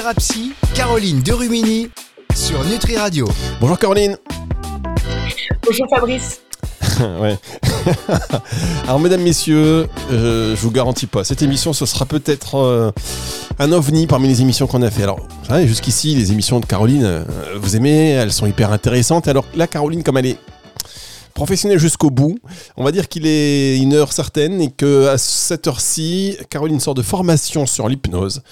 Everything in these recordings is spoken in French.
Thérapie, Caroline Derumigny sur Nutri Radio. Bonjour Caroline. Bonjour Fabrice. Ouais. Alors mesdames, messieurs, je vous garantis pas, cette émission ce sera peut-être un ovni parmi les émissions qu'on a fait. Alors hein, jusqu'ici les émissions de Caroline, vous aimez, elles sont hyper intéressantes. Alors là Caroline, comme elle est professionnelle jusqu'au bout, on va dire qu'il est une heure certaine et qu'à cette heure-ci, Caroline sort de formation sur l'hypnose.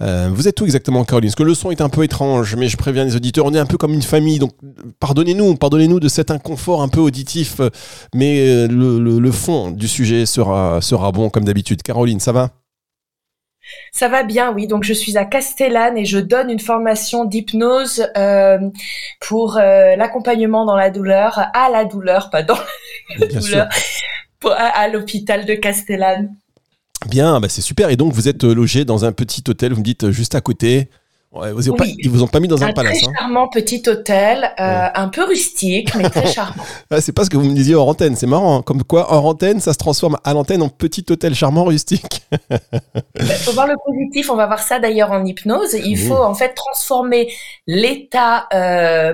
Vous êtes où exactement Caroline? Parce que le son est un peu étrange, mais je préviens les auditeurs, on est un peu comme une famille, donc pardonnez-nous de cet inconfort un peu auditif, mais le fond du sujet sera bon comme d'habitude. Caroline, ça va ? Ça va bien, oui. Donc, je suis à Castellane et je donne une formation d'hypnose pour l'accompagnement dans la douleur, à l'hôpital de Castellane. Bien, bah c'est super. Et donc, vous êtes logé dans un petit hôtel, vous me dites, juste à côté. Ouais, ils vous ont pas mis dans un palace. Un très charmant petit hôtel, un peu rustique, mais très charmant. C'est pas ce que vous me disiez hors antenne, c'est marrant. Hein. Comme quoi, hors antenne, ça se transforme à l'antenne en petit hôtel charmant rustique. Faut voir le positif, on va voir ça d'ailleurs en hypnose. Il faut en fait transformer l'état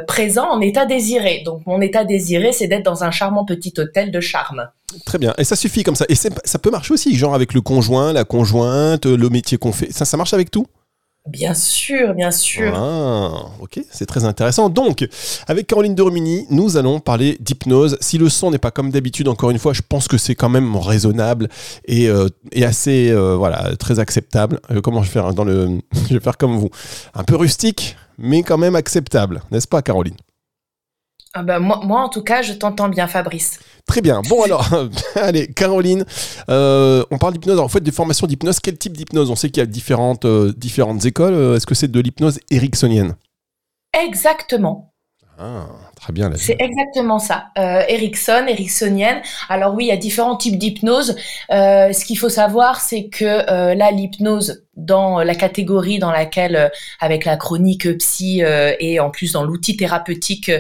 présent en état désiré. Donc mon état désiré, c'est d'être dans un charmant petit hôtel de charme. Très bien, et ça suffit comme ça. Et ça peut marcher aussi, genre avec le conjoint, la conjointe, le métier qu'on fait. Ça marche avec tout ? Bien sûr, bien sûr. Ah, ok, c'est très intéressant. Donc, avec Caroline Derumigny, nous allons parler d'hypnose. Si le son n'est pas comme d'habitude, encore une fois, je pense que c'est quand même raisonnable et assez, très acceptable. Comment je vais faire je vais faire comme vous, un peu rustique, mais quand même acceptable, n'est-ce pas, Caroline ? Ah bah moi en tout cas je t'entends bien Fabrice. Très bien, bon alors allez Caroline, on parle d'hypnose, alors, en fait des formations d'hypnose, quel type d'hypnose ? On sait qu'il y a différentes écoles, est-ce que c'est de l'hypnose ericksonienne ? Exactement. Ah, très bien. C'est exactement ça. Erickson, ericksonienne. Alors oui, il y a différents types d'hypnose. Ce qu'il faut savoir, c'est que l'hypnose dans la catégorie dans laquelle, avec la chronique psy et en plus dans l'outil thérapeutique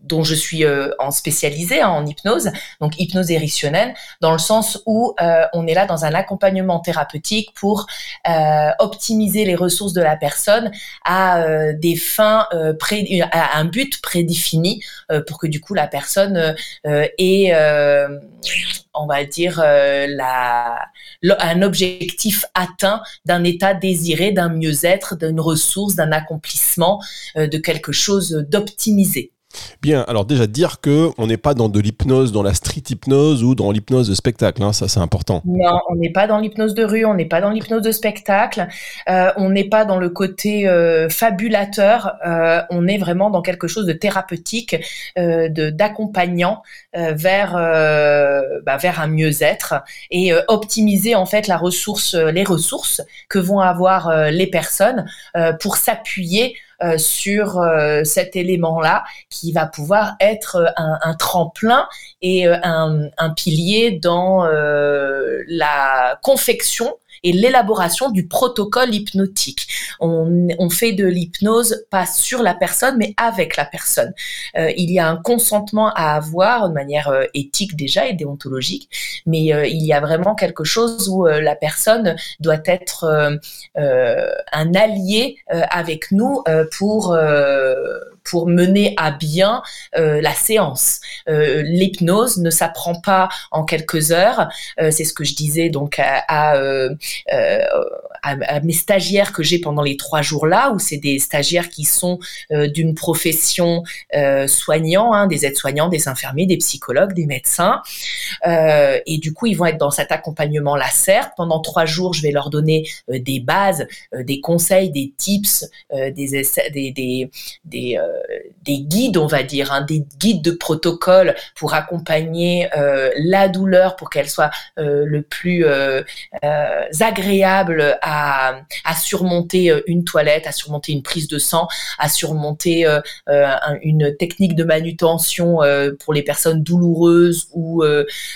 dont je suis spécialisée en hypnose, donc hypnose ericksonienne, dans le sens où on est là dans un accompagnement thérapeutique pour optimiser les ressources de la personne à des fins, à un but prédéfini pour que du coup la personne ait, on va dire, un objectif atteint d'un état désiré, d'un mieux-être, d'une ressource, d'un accomplissement, de quelque chose d'optimisé. Bien, alors déjà dire qu'on n'est pas dans de l'hypnose, dans la street hypnose ou dans l'hypnose de spectacle, hein, ça c'est important. Non, on n'est pas dans l'hypnose de rue, on n'est pas dans l'hypnose de spectacle, on n'est pas dans le côté fabulateur, on est vraiment dans quelque chose de thérapeutique, d'accompagnant vers un mieux-être et optimiser en fait les ressources que vont avoir les personnes pour s'appuyer sur cet élément-là qui va pouvoir être un tremplin et un pilier dans la confection et l'élaboration du protocole hypnotique. On fait de l'hypnose pas sur la personne, mais avec la personne. Il y a un consentement à avoir de manière éthique déjà et déontologique, mais il y a vraiment quelque chose où la personne doit être un allié avec nous pour mener à bien la séance. L'hypnose ne s'apprend pas en quelques heures. C'est ce que je disais donc à mes stagiaires que j'ai pendant les 3 jours là, où c'est des stagiaires qui sont d'une profession soignant, hein, des aides-soignants, des infirmiers, des psychologues, des médecins. Et du coup, ils vont être dans cet accompagnement-là, certes. Pendant 3 jours, je vais leur donner des bases, des conseils, des tips, des guides, on va dire, hein, des guides de protocole pour accompagner la douleur, pour qu'elle soit le plus agréable à surmonter une toilette, à surmonter une prise de sang, à surmonter une technique de manutention pour les personnes douloureuses ou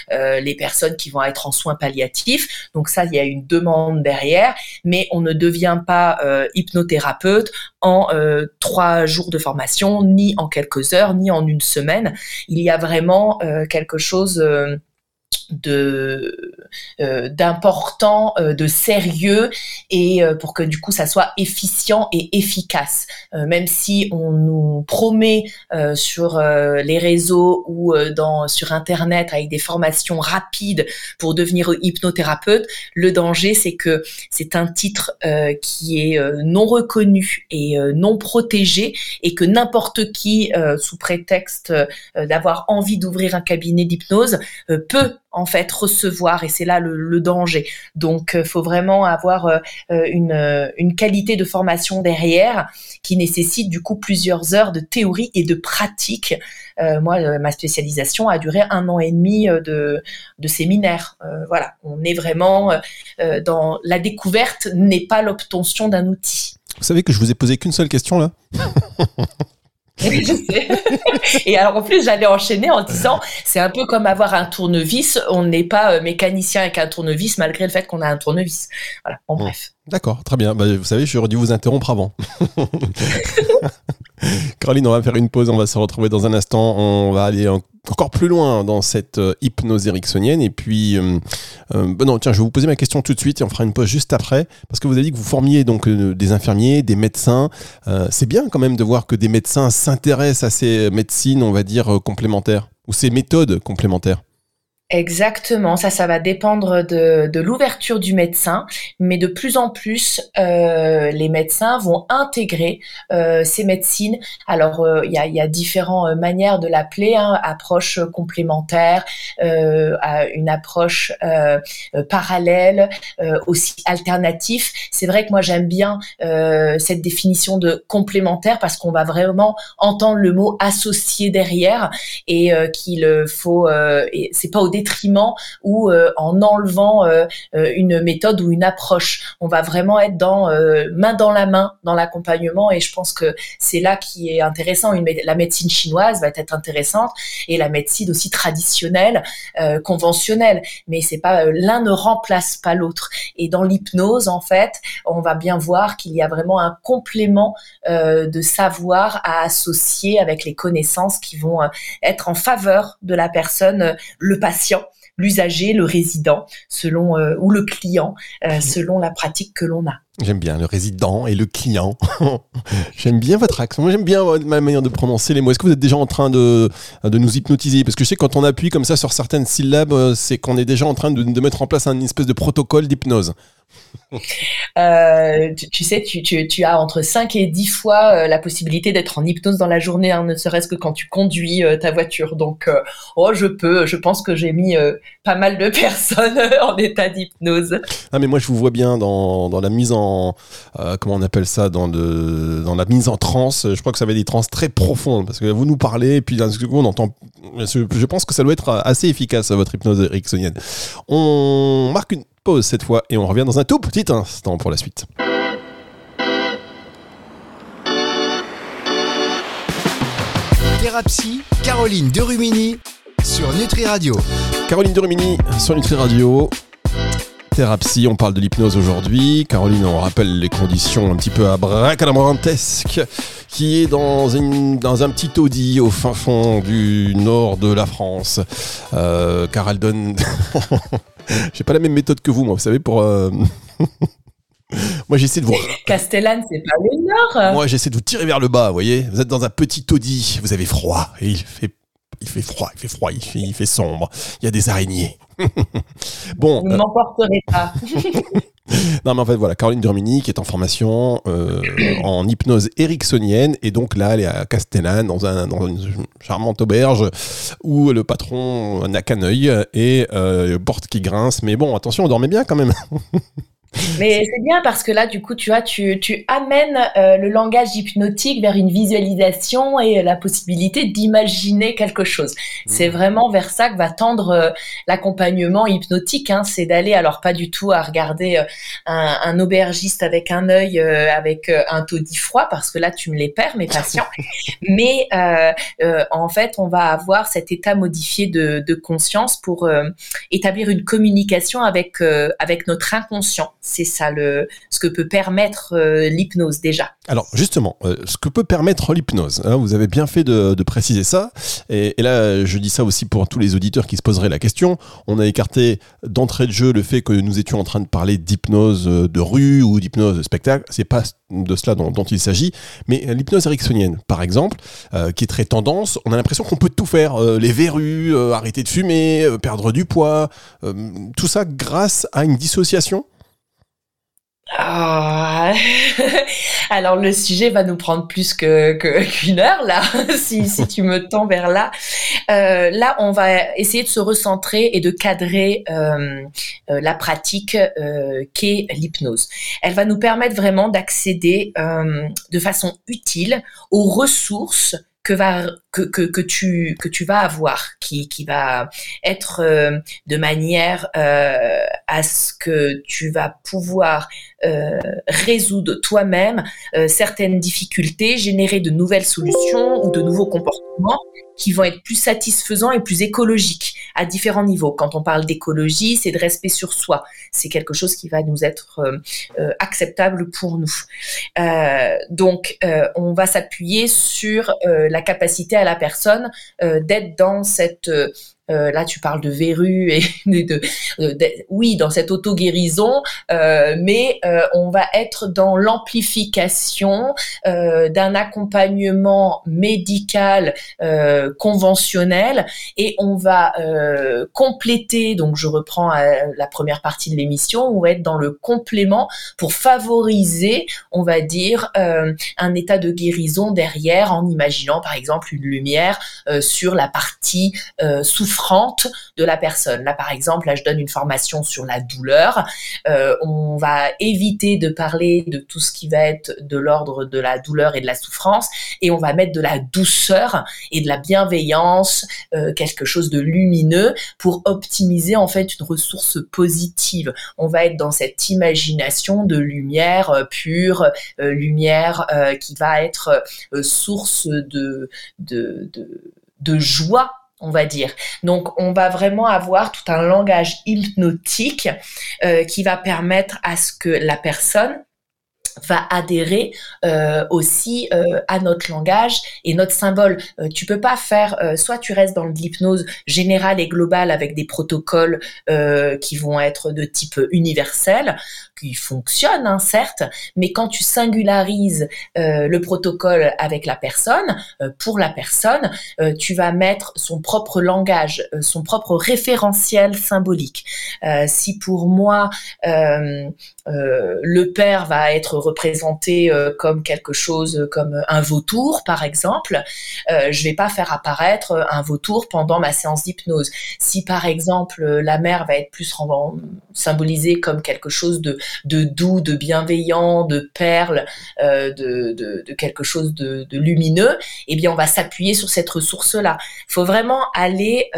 les personnes qui vont être en soins palliatifs. Donc ça, il y a une demande derrière, mais on ne devient pas hypnothérapeute en 3 jours de formation, ni en quelques heures, ni en une semaine. Il y a vraiment quelque chose d'important, de sérieux, et pour que du coup ça soit efficient et efficace. Même si on nous promet sur les réseaux ou sur internet avec des formations rapides pour devenir hypnothérapeute, le danger c'est que c'est un titre qui est non reconnu et non protégé, et que n'importe qui, sous prétexte d'avoir envie d'ouvrir un cabinet d'hypnose, peut en fait recevoir, et c'est là le danger. Donc faut vraiment avoir une qualité de formation derrière qui nécessite du coup plusieurs heures de théorie et de pratique. Moi, ma spécialisation a duré 1 an et demi de séminaire. Voilà, on est vraiment dans la découverte, n'est pas l'obtention d'un outil. Vous savez que je vous ai posé qu'une seule question là. Je sais. Et alors en plus j'allais enchaîner en disant c'est un peu comme avoir un tournevis, on n'est pas mécanicien avec un tournevis malgré le fait qu'on a un tournevis. Voilà, en bref. D'accord, très bien. Bah, vous savez, j'aurais dû vous interrompre avant. Caroline, on va faire une pause, on va se retrouver dans un instant, on va aller encore plus loin dans cette hypnose ericksonienne, et puis je vais vous poser ma question tout de suite et on fera une pause juste après, parce que vous avez dit que vous formiez donc des infirmiers, des médecins, c'est bien quand même de voir que des médecins s'intéressent à ces médecines, on va dire, complémentaires, ou ces méthodes complémentaires. Exactement, ça va dépendre de l'ouverture du médecin, mais de plus en plus, les médecins vont intégrer ces médecines. Alors, il y a différentes manières de l'appeler, hein, approche complémentaire, une approche parallèle, aussi alternative. C'est vrai que moi, j'aime bien cette définition de complémentaire, parce qu'on va vraiment entendre le mot associé derrière, et qu'il faut, et c'est pas au détriment ou en enlevant une méthode ou une approche. On va vraiment être dans main dans la main dans l'accompagnement, et je pense que c'est là qui est intéressant. La médecine chinoise va être intéressante, et la médecine aussi traditionnelle, conventionnelle, mais c'est pas l'un ne remplace pas l'autre. Et dans l'hypnose, en fait, on va bien voir qu'il y a vraiment un complément de savoir à associer avec les connaissances qui vont être en faveur de la personne, le patient, l'usager, le résident, selon ou le client, selon la pratique que l'on a. J'aime bien le résident et le client. J'aime bien votre accent. J'aime bien ma manière de prononcer les mots. Est-ce que vous êtes déjà en train de nous hypnotiser? Parce que je sais que quand on appuie comme ça sur certaines syllabes, c'est qu'on est déjà en train de mettre en place une espèce de protocole d'hypnose. Tu sais, tu as entre 5 et 10 fois la possibilité d'être en hypnose dans la journée, hein, ne serait-ce que quand tu conduis ta voiture. Donc, je pense que j'ai mis pas mal de personnes en état d'hypnose. Ah, mais moi, je vous vois bien dans la mise en... comment on appelle ça, dans la mise en transe. Je crois que ça va être des transes très profondes, parce que vous nous parlez, et puis d'un coup, on entend... Je pense que ça doit être assez efficace, votre hypnose ericksonienne. On marque une pause cette fois et on revient dans un tout petit instant pour la suite. Thérapie, Caroline Derumigny sur Nutri Radio. Caroline Derumigny sur Nutri Radio. Thérapie, on parle de l'hypnose aujourd'hui. Caroline, on rappelle les conditions un petit peu abracadabrantesques, qui est dans un petit taudis au fin fond du nord de la France. Car elle donne... J'ai pas la même méthode que vous, moi, vous savez, pour... Moi, j'essaie de vous... Castellane, c'est pas le nord. Moi, j'essaie de vous tirer vers le bas, vous voyez. Vous êtes dans un petit taudis, vous avez froid, et il fait froid, il fait sombre. Il y a des araignées. Bon, vous ne m'emporterez pas. Non, mais en fait, voilà, Caroline Derumigny qui est en formation en hypnose ericksonienne, et donc là, elle est à Castellane, dans une charmante auberge où le patron n'a qu'un œil et porte qui grince. Mais bon, attention, on dormait bien quand même. Mais c'est bien, parce que là, du coup, tu vois, tu amènes le langage hypnotique vers une visualisation et la possibilité d'imaginer quelque chose. C'est vraiment vers ça que va tendre l'accompagnement hypnotique, hein. C'est d'aller, alors pas du tout à regarder un aubergiste avec un œil, avec un taudis froid, parce que là, tu me les perds, mes patients. Mais en fait, on va avoir cet état modifié de conscience pour établir une communication avec notre inconscient. C'est ça ce que peut permettre l'hypnose déjà. Alors justement, ce que peut permettre l'hypnose, hein, vous avez bien fait de préciser ça. Et là, je dis ça aussi pour tous les auditeurs qui se poseraient la question. On a écarté d'entrée de jeu le fait que nous étions en train de parler d'hypnose de rue ou d'hypnose de spectacle. C'est pas de cela dont il s'agit. Mais l'hypnose ericksonienne, par exemple, qui est très tendance, on a l'impression qu'on peut tout faire. Les verrues, arrêter de fumer, perdre du poids, tout ça grâce à une dissociation. Ah. Alors le sujet va nous prendre plus qu'une heure là, si tu me tends vers là. Là, on va essayer de se recentrer et de cadrer la pratique qu'est l'hypnose. Elle va nous permettre vraiment d'accéder de façon utile aux ressources que tu vas avoir, qui va être de manière à ce que tu vas pouvoir résoudre toi-même certaines difficultés, générer de nouvelles solutions ou de nouveaux comportements qui vont être plus satisfaisants et plus écologiques à différents niveaux. Quand on parle d'écologie, c'est de respect sur soi. C'est quelque chose qui va nous être acceptable pour nous. Donc, on va s'appuyer sur la capacité à la personne d'être dans cette... là, tu parles de verrues et dans cette auto-guérison, mais on va être dans l'amplification d'un accompagnement médical conventionnel et on va compléter, donc je reprends la première partie de l'émission, on va être dans le complément pour favoriser, on va dire, un état de guérison derrière en imaginant par exemple une lumière sur la partie souffrante de la personne. Là, par exemple, là, je donne une formation sur la douleur. On va éviter de parler de tout ce qui va être de l'ordre de la douleur et de la souffrance, et on va mettre de la douceur et de la bienveillance, quelque chose de lumineux pour optimiser en fait une ressource positive. On va être dans cette imagination de lumière pure, lumière qui va être source de joie, on va dire. Donc, on va vraiment avoir tout un langage hypnotique qui va permettre à ce que la personne va adhérer aussi à notre langage et notre symbole. Tu peux pas faire, soit tu restes dans de l'hypnose générale et globale avec des protocoles qui vont être de type universel, qui fonctionnent hein, certes, mais quand tu singularises le protocole avec la personne, pour la personne, tu vas mettre son propre langage, son propre référentiel symbolique. Si pour moi, le père va être représenté comme quelque chose, comme un vautour par exemple, je vais pas faire apparaître un vautour pendant ma séance d'hypnose. Si par exemple la mère va être plus symbolisée comme quelque chose de doux, de bienveillant, de perle, de quelque chose de lumineux, eh bien on va s'appuyer sur cette ressource-là. Il faut vraiment aller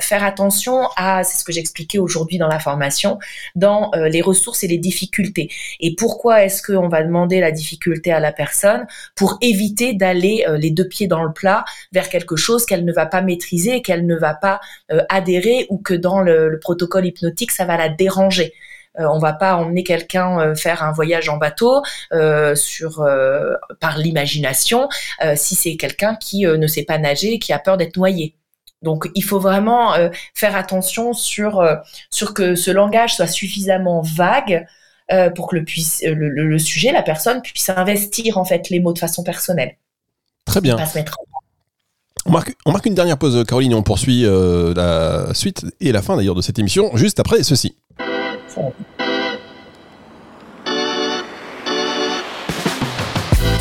faire attention à, c'est ce que j'expliquais aujourd'hui dans la formation, dans les ressources et les difficultés. Et pourquoi est-ce qu'on va demander la difficulté à la personne? Pour éviter d'aller les deux pieds dans le plat vers quelque chose qu'elle ne va pas maîtriser et qu'elle ne va pas adhérer, ou que dans le protocole hypnotique, ça va la déranger. On va pas emmener quelqu'un faire un voyage en bateau par l'imagination si c'est quelqu'un qui ne sait pas nager et qui a peur d'être noyé. Donc, il faut vraiment faire attention sur que ce langage soit suffisamment vague pour que le sujet, la personne, puisse investir en fait les mots de façon personnelle. Très bien. On marque une dernière pause, Caroline, et on poursuit la suite et la fin d'ailleurs de cette émission, juste après ceci.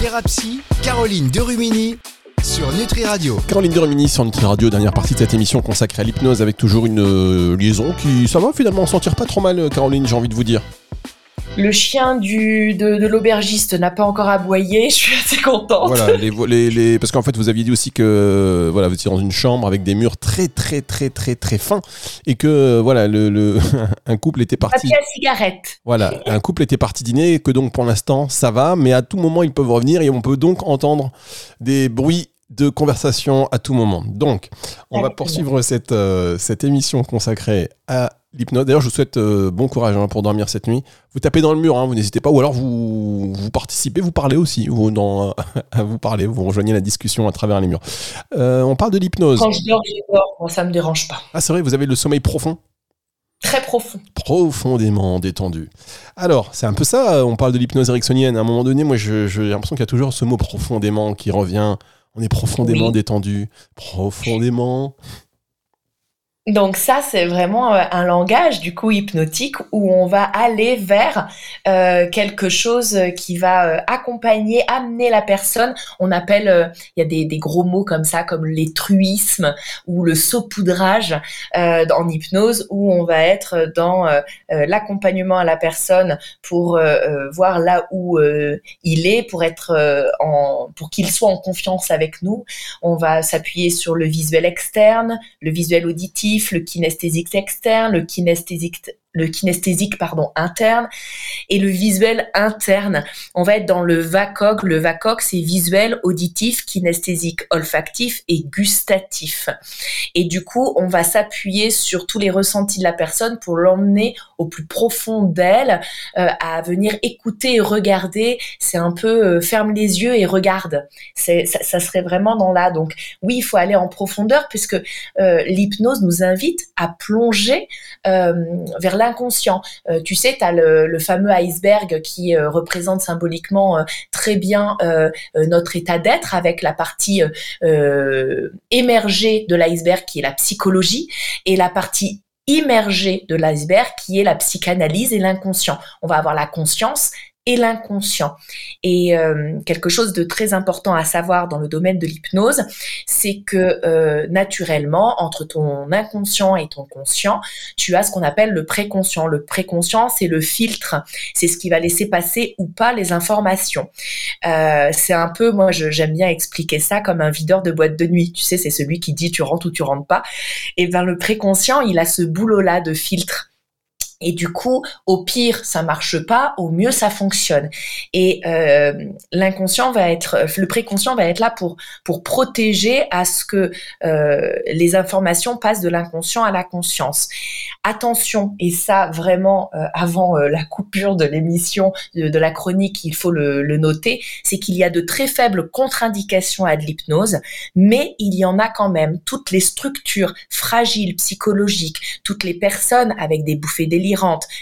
Thérapie, Caroline Derumigny sur Nutri Radio. Caroline Derumigny sur Nutri Radio, dernière partie de cette émission consacrée à l'hypnose, avec toujours une liaison qui, ça va finalement, on s'en tire pas trop mal, Caroline, j'ai envie de vous dire. Le chien de l'aubergiste n'a pas encore aboyé, je suis assez contente. Voilà, parce qu'en fait, vous aviez dit aussi que voilà, vous étiez dans une chambre avec des murs très, très, très, très, très fins, et que voilà, un couple était parti. Papier à cigarette. Voilà, un couple était parti dîner, et que donc pour l'instant, ça va, mais à tout moment, ils peuvent revenir, et on peut donc entendre des bruits de conversation à tout moment. Donc, on va poursuivre cette émission consacrée à l'hypnose. D'ailleurs, je vous souhaite bon courage pour dormir cette nuit. Vous tapez dans le mur, vous n'hésitez pas. Ou alors, vous participez, vous parlez aussi. Vous rejoignez la discussion à travers les murs. On parle de l'hypnose. Quand je dors. Moi, ça ne me dérange pas. Ah, c'est vrai, vous avez le sommeil profond ? Très profond. Profondément détendu. Alors, c'est un peu ça, on parle de l'hypnose ericksonienne. À un moment donné, moi, j'ai l'impression qu'il y a toujours ce mot profondément qui revient. On est profondément détendu. Profondément... Donc ça, c'est vraiment un langage du coup hypnotique où on va aller vers quelque chose qui va accompagner, amener la personne. On appelle, il y a des gros mots comme ça, comme l'étruisme ou le saupoudrage en hypnose, où on va être dans l'accompagnement à la personne pour voir là où il est, pour être pour qu'il soit en confiance avec nous. On va s'appuyer sur le visuel externe, le visuel auditif, le kinesthésique externe, le kinesthésique interne et le visuel interne. On va être dans le VACOG. Le VACOG, c'est visuel, auditif, kinesthésique, olfactif et gustatif. Et du coup, on va s'appuyer sur tous les ressentis de la personne pour l'emmener au plus profond d'elle, à venir écouter et regarder. C'est un peu ferme les yeux et regarde. Ça serait vraiment dans là. Donc oui, il faut aller en profondeur puisque l'hypnose nous invite à plonger vers l'inconscient. Tu sais, tu as le fameux iceberg qui représente symboliquement très bien notre état d'être, avec la partie émergée de l'iceberg qui est la psychologie et la partie immergée de l'iceberg qui est la psychanalyse et l'inconscient. On va avoir la conscience et l'inconscient. Et quelque chose de très important à savoir dans le domaine de l'hypnose, c'est que naturellement, entre ton inconscient et ton conscient, tu as ce qu'on appelle le préconscient. Le préconscient, c'est le filtre. C'est ce qui va laisser passer ou pas les informations. C'est un peu, moi, j'aime bien expliquer ça comme un videur de boîte de nuit. Tu sais, c'est celui qui dit tu rentres ou tu rentres pas. Et bien, le préconscient, il a ce boulot-là de filtre. Et du coup, au pire, ça marche pas, au mieux, ça fonctionne. Et le préconscient va être là pour protéger à ce que les informations passent de l'inconscient à la conscience. Attention, et ça vraiment, avant la coupure de l'émission, de la chronique, il faut le noter, c'est qu'il y a de très faibles contre-indications à de l'hypnose, mais il y en a quand même. Toutes les structures fragiles, psychologiques, toutes les personnes avec des bouffées d'électricité,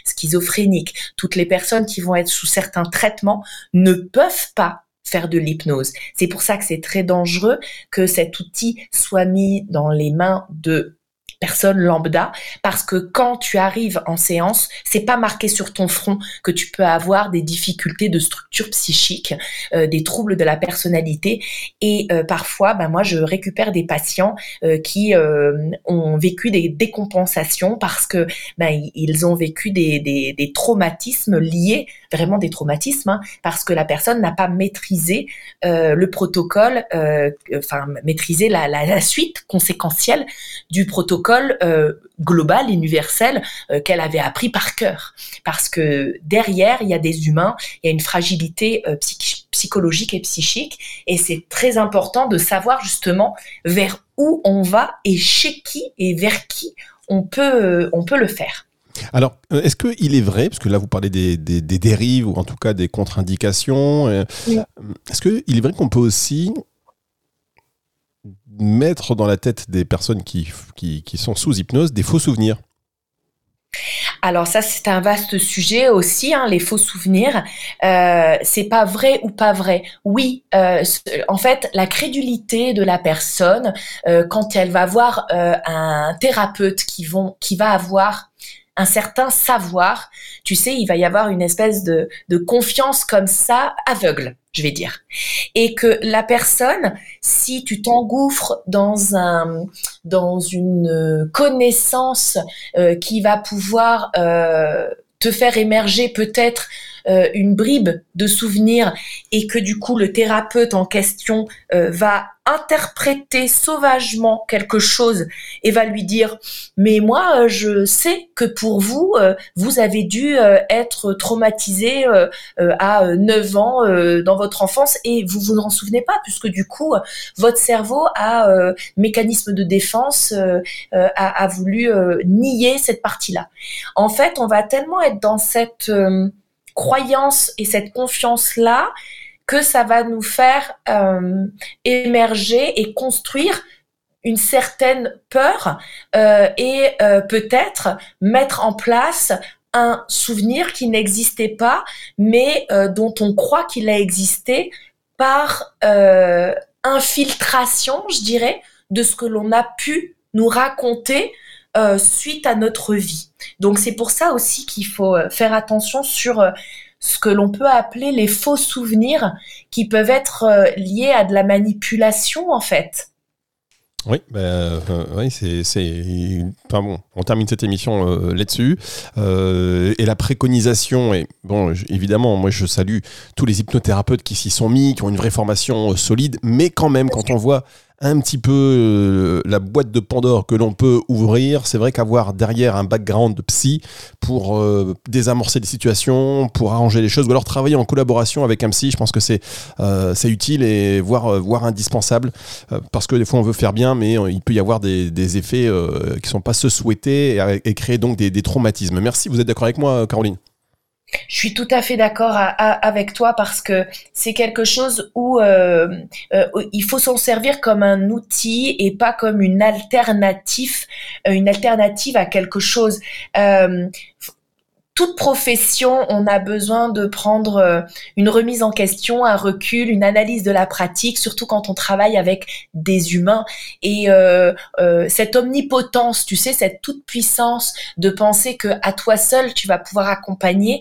schizophréniques, toutes les personnes qui vont être sous certains traitements ne peuvent pas faire de l'hypnose. C'est pour ça que c'est très dangereux que cet outil soit mis dans les mains de personnes lambda, parce que quand tu arrives en séance, c'est pas marqué sur ton front que tu peux avoir des difficultés de structure psychique, des troubles de la personnalité, et parfois, moi je récupère des patients qui ont vécu des décompensations parce que ils ont vécu des traumatismes liés, vraiment des traumatismes, parce que la personne n'a pas maîtrisé le protocole, maîtrisé la suite conséquentielle du protocole global, universel, qu'elle avait appris par cœur. Parce que derrière, il y a des humains, il y a une fragilité psychologique et psychique, et c'est très important de savoir justement vers où on va et chez qui et vers qui on peut le faire. Alors, est-ce qu'il est vrai, parce que là vous parlez des dérives, ou en tout cas des contre-indications, est-ce qu'il est vrai qu'on peut aussi mettre dans la tête des personnes qui sont sous hypnose des faux souvenirs? Alors ça, c'est un vaste sujet aussi, les faux souvenirs. C'est pas vrai ou pas vrai. Oui, en fait, la crédulité de la personne, quand elle va voir un thérapeute qui va avoir un certain savoir, tu sais, il va y avoir une espèce de confiance comme ça, aveugle, je vais dire. Et que la personne, si tu t'engouffres dans une connaissance qui va pouvoir te faire émerger peut-être une bribe de souvenir et que du coup le thérapeute en question va interpréter sauvagement quelque chose et va lui dire « Mais moi, je sais que pour vous, vous avez dû être traumatisé à 9 ans dans votre enfance et vous vous en souvenez pas puisque du coup, votre cerveau a mécanisme de défense, a voulu nier cette partie-là. » En fait, on va tellement être dans cette croyance et cette confiance-là que ça va nous faire émerger et construire une certaine peur et peut-être mettre en place un souvenir qui n'existait pas, mais dont on croit qu'il a existé par infiltration, je dirais, de ce que l'on a pu nous raconter suite à notre vie. Donc c'est pour ça aussi qu'il faut faire attention sur ce que l'on peut appeler les faux souvenirs qui peuvent être liés à de la manipulation, en fait. Oui, oui, c'est. Enfin bon, on termine cette émission là-dessus. Et la préconisation, et bon, évidemment, moi je salue tous les hypnothérapeutes qui s'y sont mis, qui ont une vraie formation solide, mais quand même, quand on voit un petit peu la boîte de Pandore que l'on peut ouvrir, c'est vrai qu'avoir derrière un background de psy pour désamorcer des situations, pour arranger les choses, ou alors travailler en collaboration avec un psy, je pense que c'est utile et voire indispensable, parce que des fois on veut faire bien, mais il peut y avoir des effets qui ne sont pas ceux souhaités et créer donc des traumatismes. Merci, vous êtes d'accord avec moi, Caroline ? Je suis tout à fait d'accord avec toi parce que c'est quelque chose où il faut s'en servir comme un outil et pas comme une alternative à quelque chose. Toute profession, on a besoin de prendre une remise en question, un recul, une analyse de la pratique, surtout quand on travaille avec des humains. Et cette omnipotence, tu sais, cette toute-puissance de penser que à toi seul, tu vas pouvoir accompagner.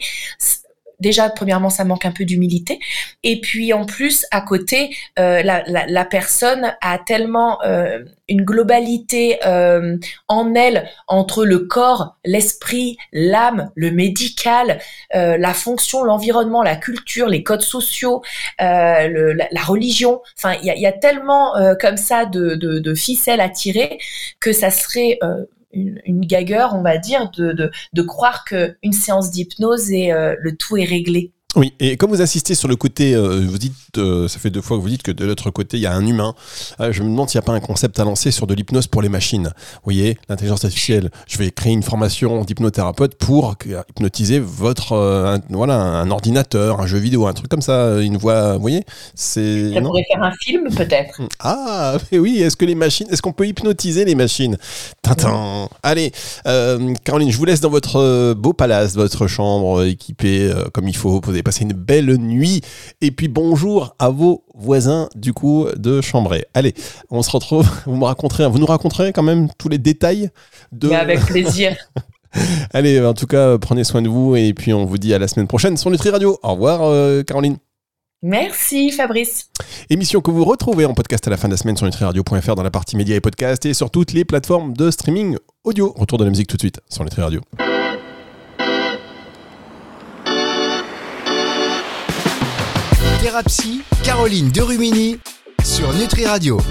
Déjà, premièrement, ça manque un peu d'humilité. Et puis, en plus, à côté, la personne a tellement une globalité en elle, entre le corps, l'esprit, l'âme, le médical, la fonction, l'environnement, la culture, les codes sociaux, la religion. Enfin, il y a tellement comme ça de ficelles à tirer que ça serait... Une gageure, on va dire, de croire qu'une séance d'hypnose et le tout est réglé. Oui, et comme vous insistez sur le côté, vous dites, ça fait 2 fois que vous dites que de l'autre côté, il y a un humain. Je me demande s'il n'y a pas un concept à lancer sur de l'hypnose pour les machines. Vous voyez, l'intelligence artificielle, je vais créer une formation d'hypnothérapeute pour hypnotiser votre, un ordinateur, un jeu vidéo, un truc comme ça, une voix, vous voyez. Ça pourrait faire un film, peut-être. Ah, mais oui, est-ce qu'on peut hypnotiser les machines ? Tintin. Allez, Caroline, je vous laisse dans votre beau palace, votre chambre équipée comme il faut, poser. Passez une belle nuit et puis bonjour à vos voisins du coup de Chambray. Allez, on se retrouve, vous nous raconterez quand même tous les détails de... Mais avec plaisir. Allez, en tout cas, prenez soin de vous et puis on vous dit à la semaine prochaine sur Nutri Radio. Au revoir Caroline. Merci Fabrice. Émission que vous retrouvez en podcast à la fin de la semaine sur nutriradio.fr dans la partie médias et podcasts et sur toutes les plateformes de streaming audio. Retour de la musique tout de suite sur Nutri Radio. Thérapie, Caroline Derumigny sur Nutri Radio.